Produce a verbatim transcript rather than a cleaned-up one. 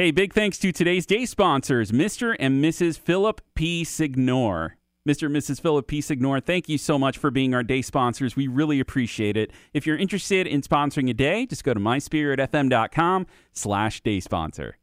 Hey, big thanks to today's day sponsors, Mister and Missus Philip P. Signore. Mister and Missus Philip P. Signore, thank you so much for being our day sponsors. We really appreciate it. If you're interested in sponsoring a day, just go to my spirit f m dot com slash day sponsor.